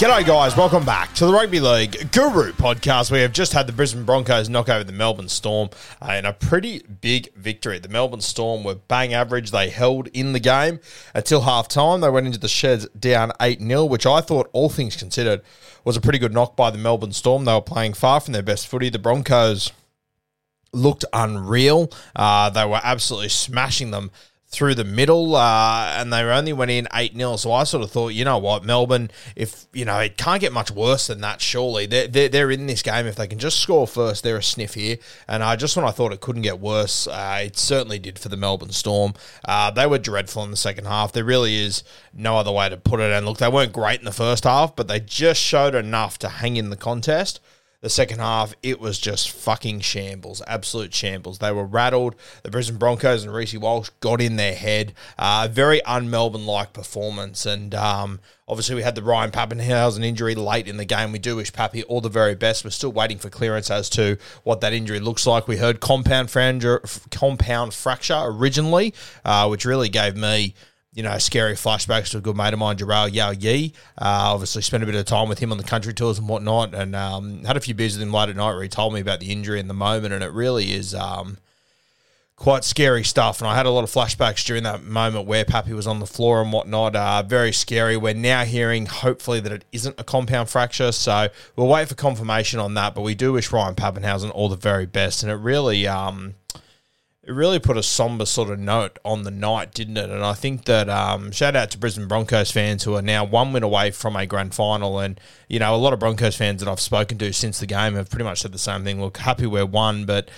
G'day guys, welcome back to the Rugby League Guru Podcast. We have just had the Brisbane Broncos knock over the Melbourne Storm in a pretty big victory. The Melbourne Storm were bang average. They held in the game until half-time. They went into the sheds down 8-0, which I thought, all things considered, was a pretty good knock by the Melbourne Storm. They were playing far from their best footy. The Broncos looked unreal. They were absolutely smashing them through the middle, and they only went in 8-0, so I sort of thought, you know what, Melbourne, if, you know, it can't get much worse than that, surely. They're in this game. If they can just score first, they're a sniff here, and just when I thought it couldn't get worse, it certainly did for the Melbourne Storm. They were dreadful in the second half. There really is no other way to put it, and look, they weren't great in the first half, but they just showed enough to hang in the contest. The second half, it was just fucking shambles, absolute shambles. They were rattled. The Brisbane Broncos and Reese Walsh got in their head. Very un-Melbourne-like performance. And obviously we had the Ryan Pappenhausen injury late in the game. We do wish Pappy all the very best. We're still waiting for clearance as to what that injury looks like. We heard compound fracture originally, which really gave me, you know, scary flashbacks to a good mate of mine, Jarrell Yao Yee. Obviously spent a bit of time with him on the country tours and whatnot, and had a few beers with him late at night where he told me about the injury in the moment, and it really is quite scary stuff. And I had a lot of flashbacks during that moment where Pappy was on the floor and whatnot. Very scary. We're now hearing, hopefully, that it isn't a compound fracture, so we'll wait for confirmation on that, but we do wish Ryan Pappenhausen all the very best, and it really... It really put a somber sort of note on the night, didn't it? And I think that shout out to Brisbane Broncos fans who are now one win away from a grand final. And, you know, a lot of Broncos fans that I've spoken to since the game have pretty much said the same thing. Look, happy we're one, but,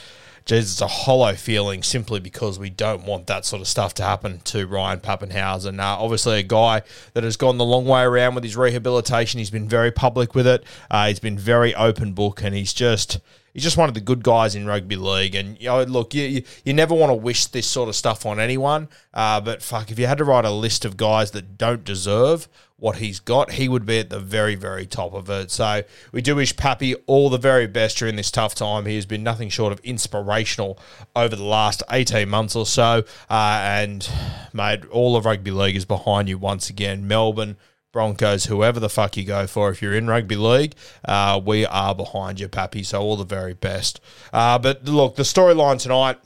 geez, it's a hollow feeling simply because we don't want that sort of stuff to happen to Ryan Pappenhausen. Obviously a guy that has gone the long way around with his rehabilitation. He's been very public with it. He's been very open book, and he's just one of the good guys in rugby league. And, you know, look, you never want to wish this sort of stuff on anyone, but, fuck, if you had to write a list of guys that don't deserve what he's got, he would be at the very, very top of it. So we do wish Pappy all the very best during this tough time. He has been nothing short of inspirational over the last 18 months or so. And, mate, all of rugby league is behind you once again. Melbourne Broncos, whoever the fuck you go for, if you're in rugby league, we are behind you, Pappy, so all the very best. But look, the storyline tonight,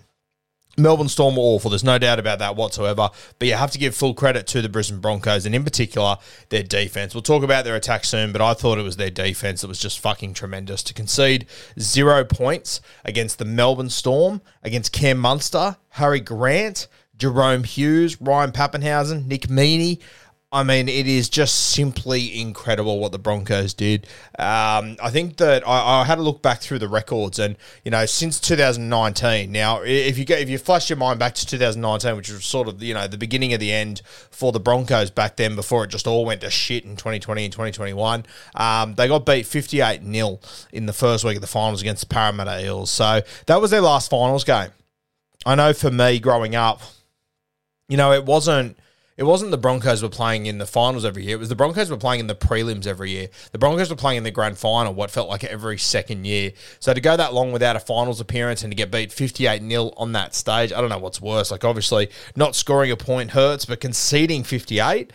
Melbourne Storm were awful. There's no doubt about that whatsoever, but you have to give full credit to the Brisbane Broncos, and in particular, their defense. We'll talk about their attack soon, but I thought it was their defense that was just fucking tremendous. To concede 0 points against the Melbourne Storm, against Cam Munster, Harry Grant, Jerome Hughes, Ryan Pappenhausen, Nick Meaney, I mean, it is just simply incredible what the Broncos did. I think that I had a look back through the records, and, you know, since 2019. Now, if you flash your mind back to 2019, which was sort of, you know, the beginning of the end for the Broncos back then, before it just all went to shit in 2020 and 2021, they got beat 58-0 in the first week of the finals against the Parramatta Eels. So that was their last finals game. I know for me growing up, you know, it wasn't... It wasn't the Broncos were playing in the finals every year. It was the Broncos were playing in the prelims every year. The Broncos were playing in the grand final, what felt like every second year. So to go that long without a finals appearance and to get beat 58-0 on that stage, I don't know what's worse. Like, obviously, not scoring a point hurts, but conceding 58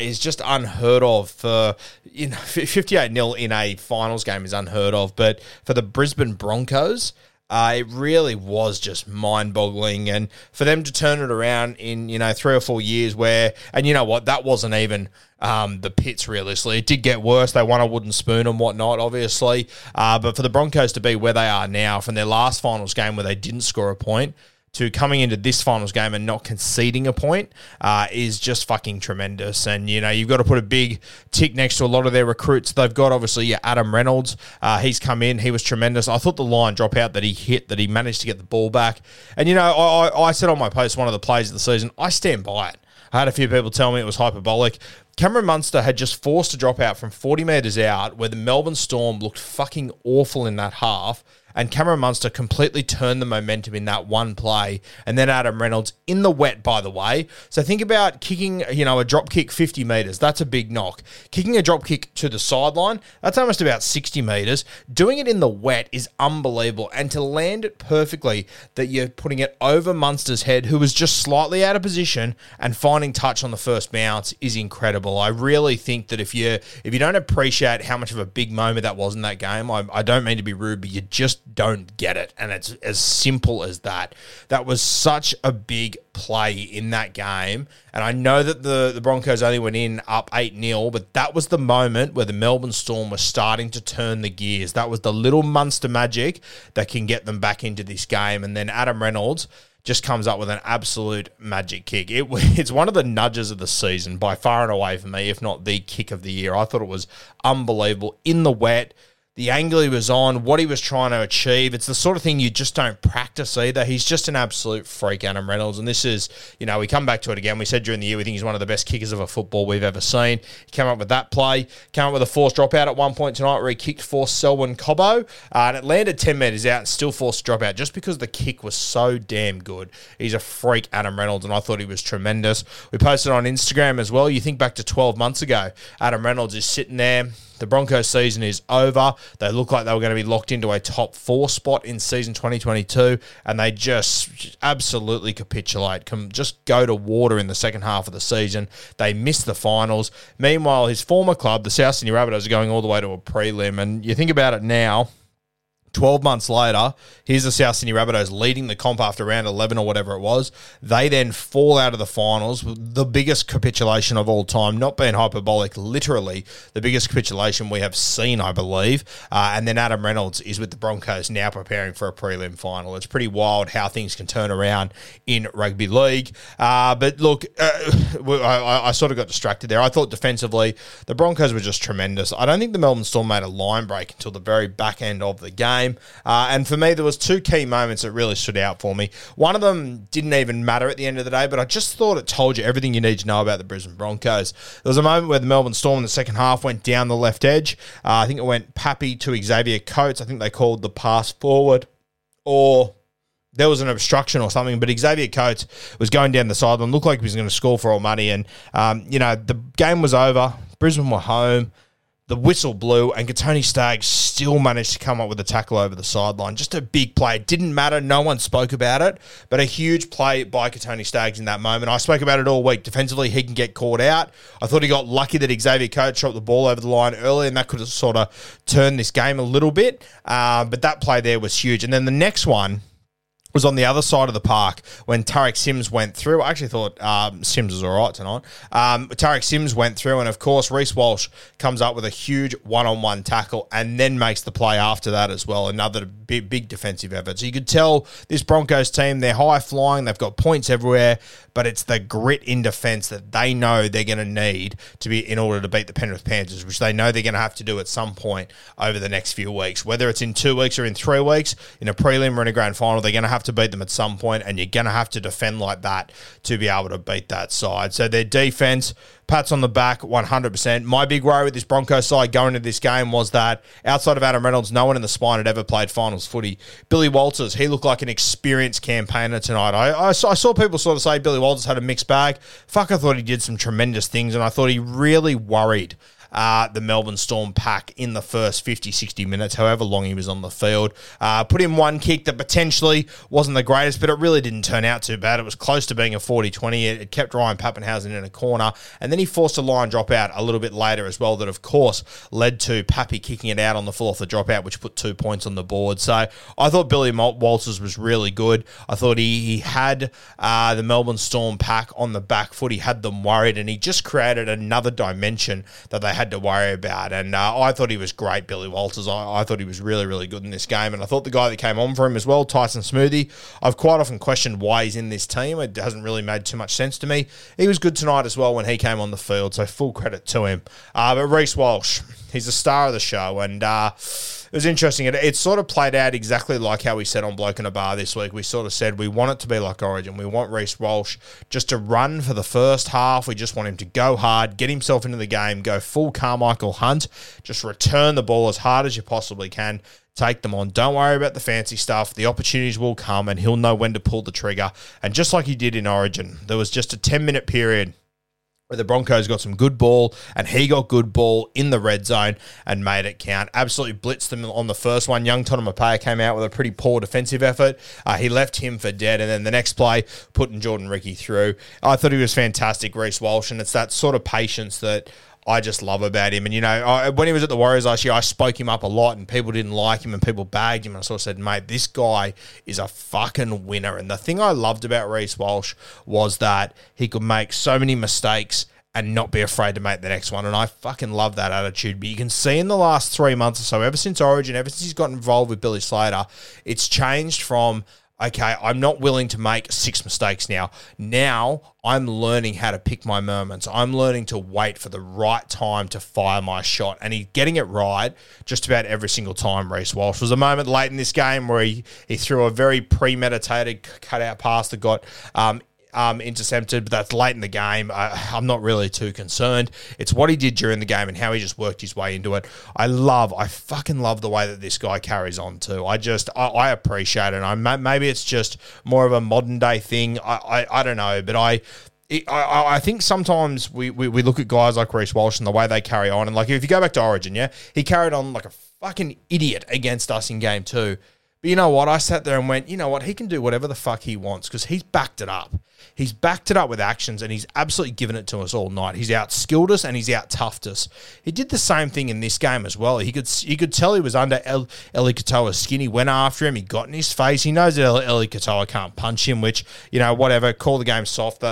is just unheard of. For 58-0 in a finals game is unheard of. But for the Brisbane Broncos, it really was just mind-boggling, and for them to turn it around in 3 or 4 years, where, and you know what, that wasn't even the pits realistically. It did get worse. They won a wooden spoon and whatnot, obviously, but for the Broncos to be where they are now, from their last finals game where they didn't score a point to coming into this finals game and not conceding a point is just fucking tremendous. And, you've got to put a big tick next to a lot of their recruits they've got. Obviously, Adam Reynolds, he's come in. He was tremendous. I thought the line drop out that he hit, that he managed to get the ball back. And, I said on my post, one of the plays of the season, I stand by it. I had a few people tell me it was hyperbolic. Cameron Munster had just forced a dropout from 40 metres out, where the Melbourne Storm looked fucking awful in that half, and Cameron Munster completely turned the momentum in that one play, and then Adam Reynolds in the wet, by the way. So think about kicking, a drop kick 50 metres. That's a big knock. Kicking a drop kick to the sideline, that's almost about 60 metres. Doing it in the wet is unbelievable, and to land it perfectly, that you're putting it over Munster's head, who was just slightly out of position, and finding touch on the first bounce is incredible. I really think that if you don't appreciate how much of a big moment that was in that game, I don't mean to be rude, but you just don't get it, and it's as simple as that. That was such a big play in that game, and I know that the Broncos only went in up 8-0, but that was the moment where the Melbourne Storm was starting to turn the gears. That was the little Munster magic that can get them back into this game, and then Adam Reynolds just comes up with an absolute magic kick. It's one of the nudges of the season, by far and away for me, if not the kick of the year. I thought it was unbelievable. In the wet, the angle he was on, what he was trying to achieve, it's the sort of thing you just don't practice either. He's just an absolute freak, Adam Reynolds, and this is, we come back to it again. We said during the year we think he's one of the best kickers of a football we've ever seen. He came up with that play, came up with a forced dropout at one point tonight where he kicked for Selwyn Cobbo, and it landed 10 metres out and still forced dropout just because the kick was so damn good. He's a freak, Adam Reynolds, and I thought he was tremendous. We posted on Instagram as well. You think back to 12 months ago, Adam Reynolds is sitting there. The Broncos season is over. They look like they were going to be locked into a top 4 spot in season 2022, and they just absolutely capitulate, just go to water in the second half of the season. They miss the finals. Meanwhile, his former club, the South Sydney Rabbitohs, are going all the way to a prelim, and you think about it now, 12 months later, here's the South Sydney Rabbitohs leading the comp after round 11 or whatever it was. They then fall out of the finals, the biggest capitulation of all time, not being hyperbolic, literally the biggest capitulation we have seen, I believe. And then Adam Reynolds is with the Broncos now, preparing for a prelim final. It's pretty wild how things can turn around in rugby league. But look, I sort of got distracted there. I thought defensively, the Broncos were just tremendous. I don't think the Melbourne Storm made a line break until the very back end of the game. And for me, there was 2 key moments that really stood out for me. One of them didn't even matter at the end of the day, but I just thought it told you everything you need to know about the Brisbane Broncos. There was a moment where the Melbourne Storm in the second half went down the left edge. I think it went Pappy to Xavier Coates. I think they called the pass forward, or there was an obstruction or something, but Xavier Coates was going down the sideline, looked like he was going to score for all money, and, the game was over. Brisbane were home. The whistle blew, and Katoni Stags still managed to come up with a tackle over the sideline. Just a big play. It didn't matter. No one spoke about it, but a huge play by Katoni Stags in that moment. I spoke about it all week. Defensively, he can get caught out. I thought he got lucky that Xavier Coates shot the ball over the line early, and that could have sort of turned this game a little bit, but that play there was huge. And then the next one was on the other side of the park when Tarek Sims went through. I actually thought Sims was all right tonight. Tarek Sims went through, and of course, Reese Walsh comes up with a huge one-on-one tackle and then makes the play after that as well. Another big defensive effort. So you could tell this Broncos team, they're high-flying, they've got points everywhere, but it's the grit in defence that they know they're going to need to be in order to beat the Penrith Panthers, which they know they're going to have to do at some point over the next few weeks. Whether it's in 2 weeks or in 3 weeks, in a prelim or in a grand final, they're going to have have to beat them at some point, and you're going to have to defend like that to be able to beat that side. So their defense, pats on the back, 100%. My big worry with this Broncos side going into this game was that outside of Adam Reynolds, no one in the spine had ever played finals footy. Billy Walters, he looked like an experienced campaigner tonight. I saw people sort of say Billy Walters had a mixed bag. Fuck, I thought he did some tremendous things, and I thought he really worried the Melbourne Storm pack in the first 50, 60 minutes, however long he was on the field. Put in one kick that potentially wasn't the greatest, but it really didn't turn out too bad. It was close to being a 40-20. It kept Ryan Pappenhausen in a corner, and then he forced a line dropout a little bit later as well that, of course, led to Pappy kicking it out on the full off the dropout, which put 2 points on the board. So I thought Billy Walters was really good. I thought he had the Melbourne Storm pack on the back foot. He had them worried, and he just created another dimension that they had to worry about, and I thought he was great, Billy Walters. I thought he was really, really good in this game, and I thought the guy that came on for him as well, Tyson Smoothie, I've quite often questioned why he's in this team. It hasn't really made too much sense to me. He was good tonight as well when he came on the field, so full credit to him. But Reese Walsh, he's the star of the show, and it was interesting. It sort of played out exactly like how we said on Bloke in a Bar this week. We sort of said we want it to be like Origin. We want Reese Walsh just to run for the first half. We just want him to go hard, get himself into the game, go full Carmichael Hunt, just return the ball as hard as you possibly can. Take them on. Don't worry about the fancy stuff. The opportunities will come, and he'll know when to pull the trigger. And just like he did in Origin, there was just a 10-minute period where the Broncos got some good ball, and he got good ball in the red zone and made it count. Absolutely blitzed them on the first one. Young Tom Opacic came out with a pretty poor defensive effort. He left him for dead, and then the next play, putting Jordan Rickey through. I thought he was fantastic, Reese Walsh, and it's that sort of patience that I just love about him. And, you know, when he was at the Warriors last year, I spoke him up a lot, and people didn't like him, and people bagged him. And I sort of said, mate, this guy is a fucking winner. And the thing I loved about Reese Walsh was that he could make so many mistakes and not be afraid to make the next one. And I fucking love that attitude. But you can see in the last 3 months or so, ever since Origin, ever since he's got involved with Billy Slater, it's changed from, okay, I'm not willing to make 6 mistakes now. Now I'm learning how to pick my moments. I'm learning to wait for the right time to fire my shot. And he's getting it right just about every single time, Reese Walsh. There was a moment late in this game where he threw a very premeditated cutout pass that got intercepted, but that's late in the game. I'm not really too concerned. It's what he did during the game and how he just worked his way into it. I fucking love the way that this guy carries on too. I appreciate it. Maybe it's just more of a modern day thing. I don't know, but I think sometimes we look at guys like Reese Walsh and the way they carry on, and like if you go back to Origin, yeah, he carried on like a fucking idiot against us in game 2. But you know what? I sat there and went, you know what? He can do whatever the fuck he wants because he's backed it up. He's backed it up with actions, and he's absolutely given it to us all night. He's outskilled us, and he's out-toughed us. He did the same thing in this game as well. He could tell he was under Eli Katoa's skin. He went after him. He got in his face. He knows that Eli Katoa can't punch him, which, you know, whatever. Call the game soft.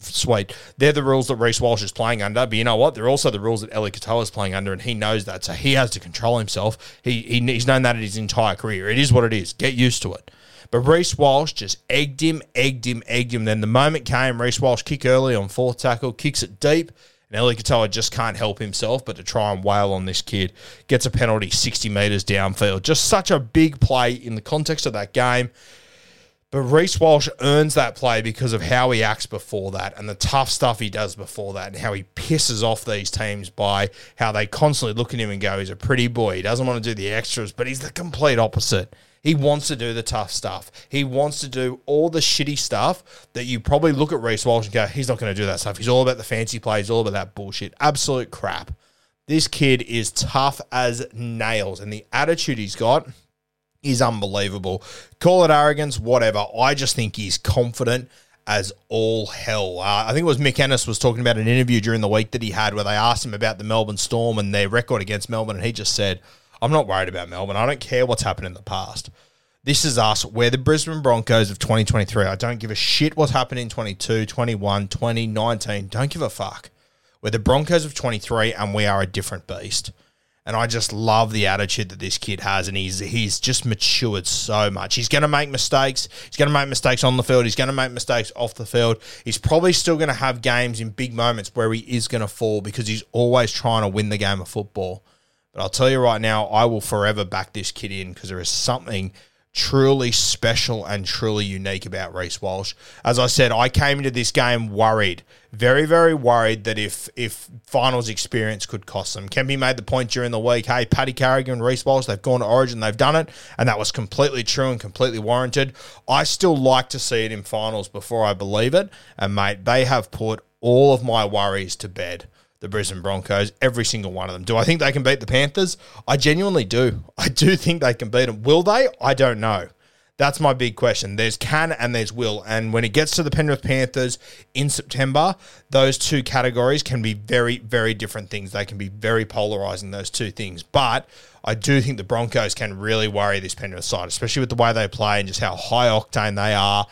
Sweet. They're the rules that Reese Walsh is playing under, but you know what? They're also the rules that Eli Katoa is playing under, and he knows that, so he has to control himself. He's known that in his entire career. It is what it is. Get used to it. But Reese Walsh just egged him. Then the moment came, Reese Walsh kick early on 4th tackle, kicks it deep, and Eli Katoa just can't help himself but to try and wail on this kid. Gets a penalty 60 metres downfield. Just such a big play in the context of that game. But Reese Walsh earns that play because of how he acts before that and the tough stuff he does before that and how he pisses off these teams by how they constantly look at him and go, he's a pretty boy. He doesn't want to do the extras, but he's the complete opposite. He wants to do the tough stuff. He wants to do all the shitty stuff that you probably look at Reese Walsh and go, he's not going to do that stuff. He's all about the fancy plays. He's all about that bullshit. Absolute crap. This kid is tough as nails, and the attitude he's got is unbelievable. Call it arrogance, whatever. I just think he's confident as all hell. I think it was Mick Ennis was talking about an interview during the week that he had where they asked him about the Melbourne Storm and their record against Melbourne, and he just said, I'm not worried about Melbourne. I don't care what's happened in the past. This is us. We're the Brisbane Broncos of 2023. I don't give a shit what's happened in 22, 21, 20, 19. Don't give a fuck. We're the Broncos of 23, and we are a different beast. And I just love the attitude that this kid has, and he's just matured so much. He's going to make mistakes. He's going to make mistakes on the field. He's going to make mistakes off the field. He's probably still going to have games in big moments where he is going to fall because he's always trying to win the game of football. But I'll tell you right now, I will forever back this kid in because there is something truly special and truly unique about Reese Walsh. As I said, I came into this game worried, very, very worried that if finals experience could cost them. Kempe made the point during the week, hey, Paddy Carrigan, Reese Walsh, they've gone to Origin, they've done it, and that was completely true and completely warranted. I still like to see it in finals before I believe it, and mate, they have put all of my worries to bed. The Brisbane Broncos, every single one of them. Do I think they can beat the Panthers? I genuinely do. I do think they can beat them. Will they? I don't know. That's my big question. There's can and there's will. And when it gets to the Penrith Panthers in September, those two categories can be very, very different things. They can be very polarising, those two things. But I do think the Broncos can really worry this Penrith side, especially with the way they play and just how high-octane they are.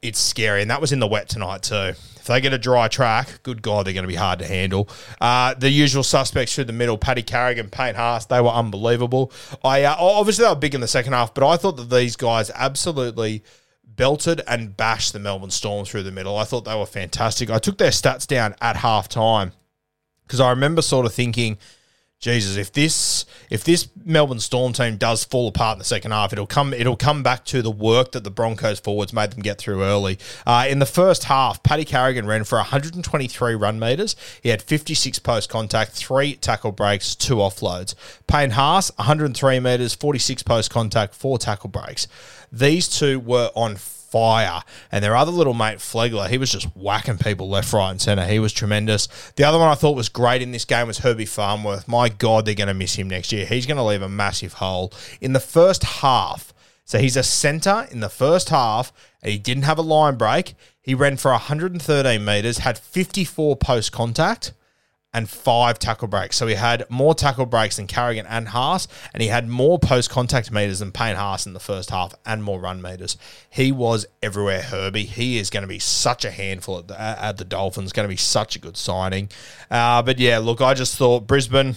It's scary. And that was in the wet tonight too. If they get a dry track, good God, they're going to be hard to handle. The usual suspects through the middle, Paddy Carrigan, Payne Haas, they were unbelievable. Obviously, they were big in the second half, but I thought that these guys absolutely belted and bashed the Melbourne Storm through the middle. I thought they were fantastic. I took their stats down at halftime because I remember sort of thinking, Jesus, if this Melbourne Storm team does fall apart in the second half, it'll come back to the work that the Broncos forwards made them get through early. In the first half, Paddy Carrigan ran for 123 run metres. He had 56 post contact, 3 tackle breaks, 2 offloads. Payne Haas, 103 metres, 46 post contact, 4 tackle breaks. These two were on fire. And their other little mate, Flegler, he was just whacking people left, right and centre. He was tremendous. The other one I thought was great in this game was Herbie Farnworth. My God, they're going to miss him next year. He's going to leave a massive hole. In the first half, so he's a centre in the first half, and he didn't have a line break. He ran for 113 metres, had 54 post contact and 5 tackle breaks. So he had more tackle breaks than Carrigan and Haas, and he had more post-contact metres than Payne Haas in the first half and more run metres. He was everywhere, Herbie. He is going to be such a handful at the Dolphins, going to be such a good signing. But yeah, look, I just thought Brisbane,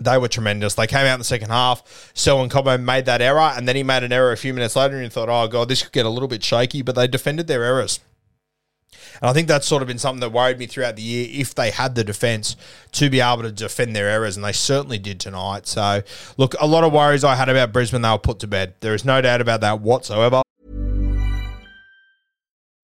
they were tremendous. They came out in the second half. Selwyn Cobbo made that error, and then he made an error a few minutes later, and you thought, oh, God, this could get a little bit shaky, but they defended their errors. And I think that's sort of been something that worried me throughout the year, if they had the defence to be able to defend their errors, and they certainly did tonight. So, look, a lot of worries I had about Brisbane, they were put to bed. There is no doubt about that whatsoever.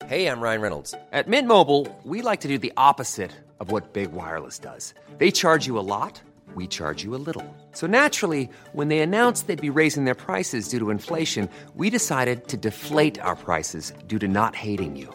Hey, I'm Ryan Reynolds. At Mint Mobile, we like to do the opposite of what Big Wireless does. They charge you a lot, we charge you a little. So naturally, when they announced they'd be raising their prices due to inflation, we decided to deflate our prices due to not hating you.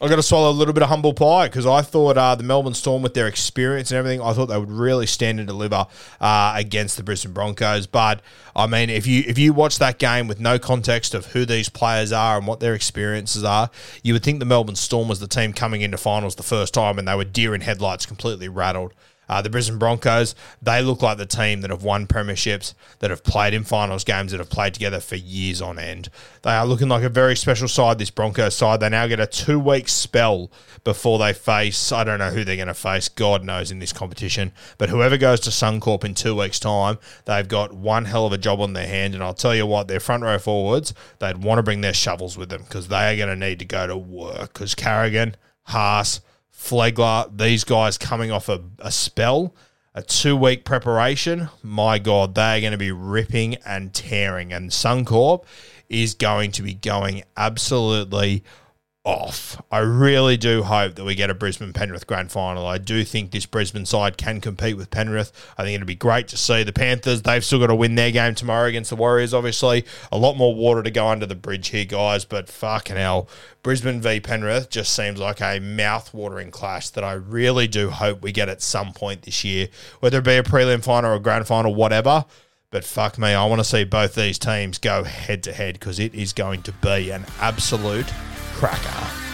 I've got to swallow a little bit of humble pie because I thought the Melbourne Storm, with their experience and everything, I thought they would really stand and deliver against the Brisbane Broncos. But, I mean, if you watch that game with no context of who these players are and what their experiences are, you would think the Melbourne Storm was the team coming into finals the first time and they were deer in headlights, completely rattled. The Brisbane Broncos, they look like the team that have won premierships, that have played in finals games, that have played together for years on end. They are looking like a very special side, this Broncos side. They now get a 2-week spell before they face, I don't know who they're going to face, God knows in this competition, but whoever goes to Suncorp in 2 weeks' time, they've got one hell of a job on their hand, and I'll tell you what, their front row forwards, they'd want to bring their shovels with them because they are going to need to go to work because Carrigan, Haas, Flegler, these guys coming off a spell, a 2-week preparation, my God, they're going to be ripping and tearing. And Suncorp is going to be going absolutely off. I really do hope that we get a Brisbane-Penrith grand final. I do think this Brisbane side can compete with Penrith. I think it'll be great to see the Panthers. They've still got to win their game tomorrow against the Warriors, obviously. A lot more water to go under the bridge here, guys, but fucking hell, Brisbane v Penrith just seems like a mouth-watering clash that I really do hope we get at some point this year, whether it be a prelim final or a grand final, whatever. But fuck me, I want to see both these teams go head-to-head because it is going to be an absolute cracker.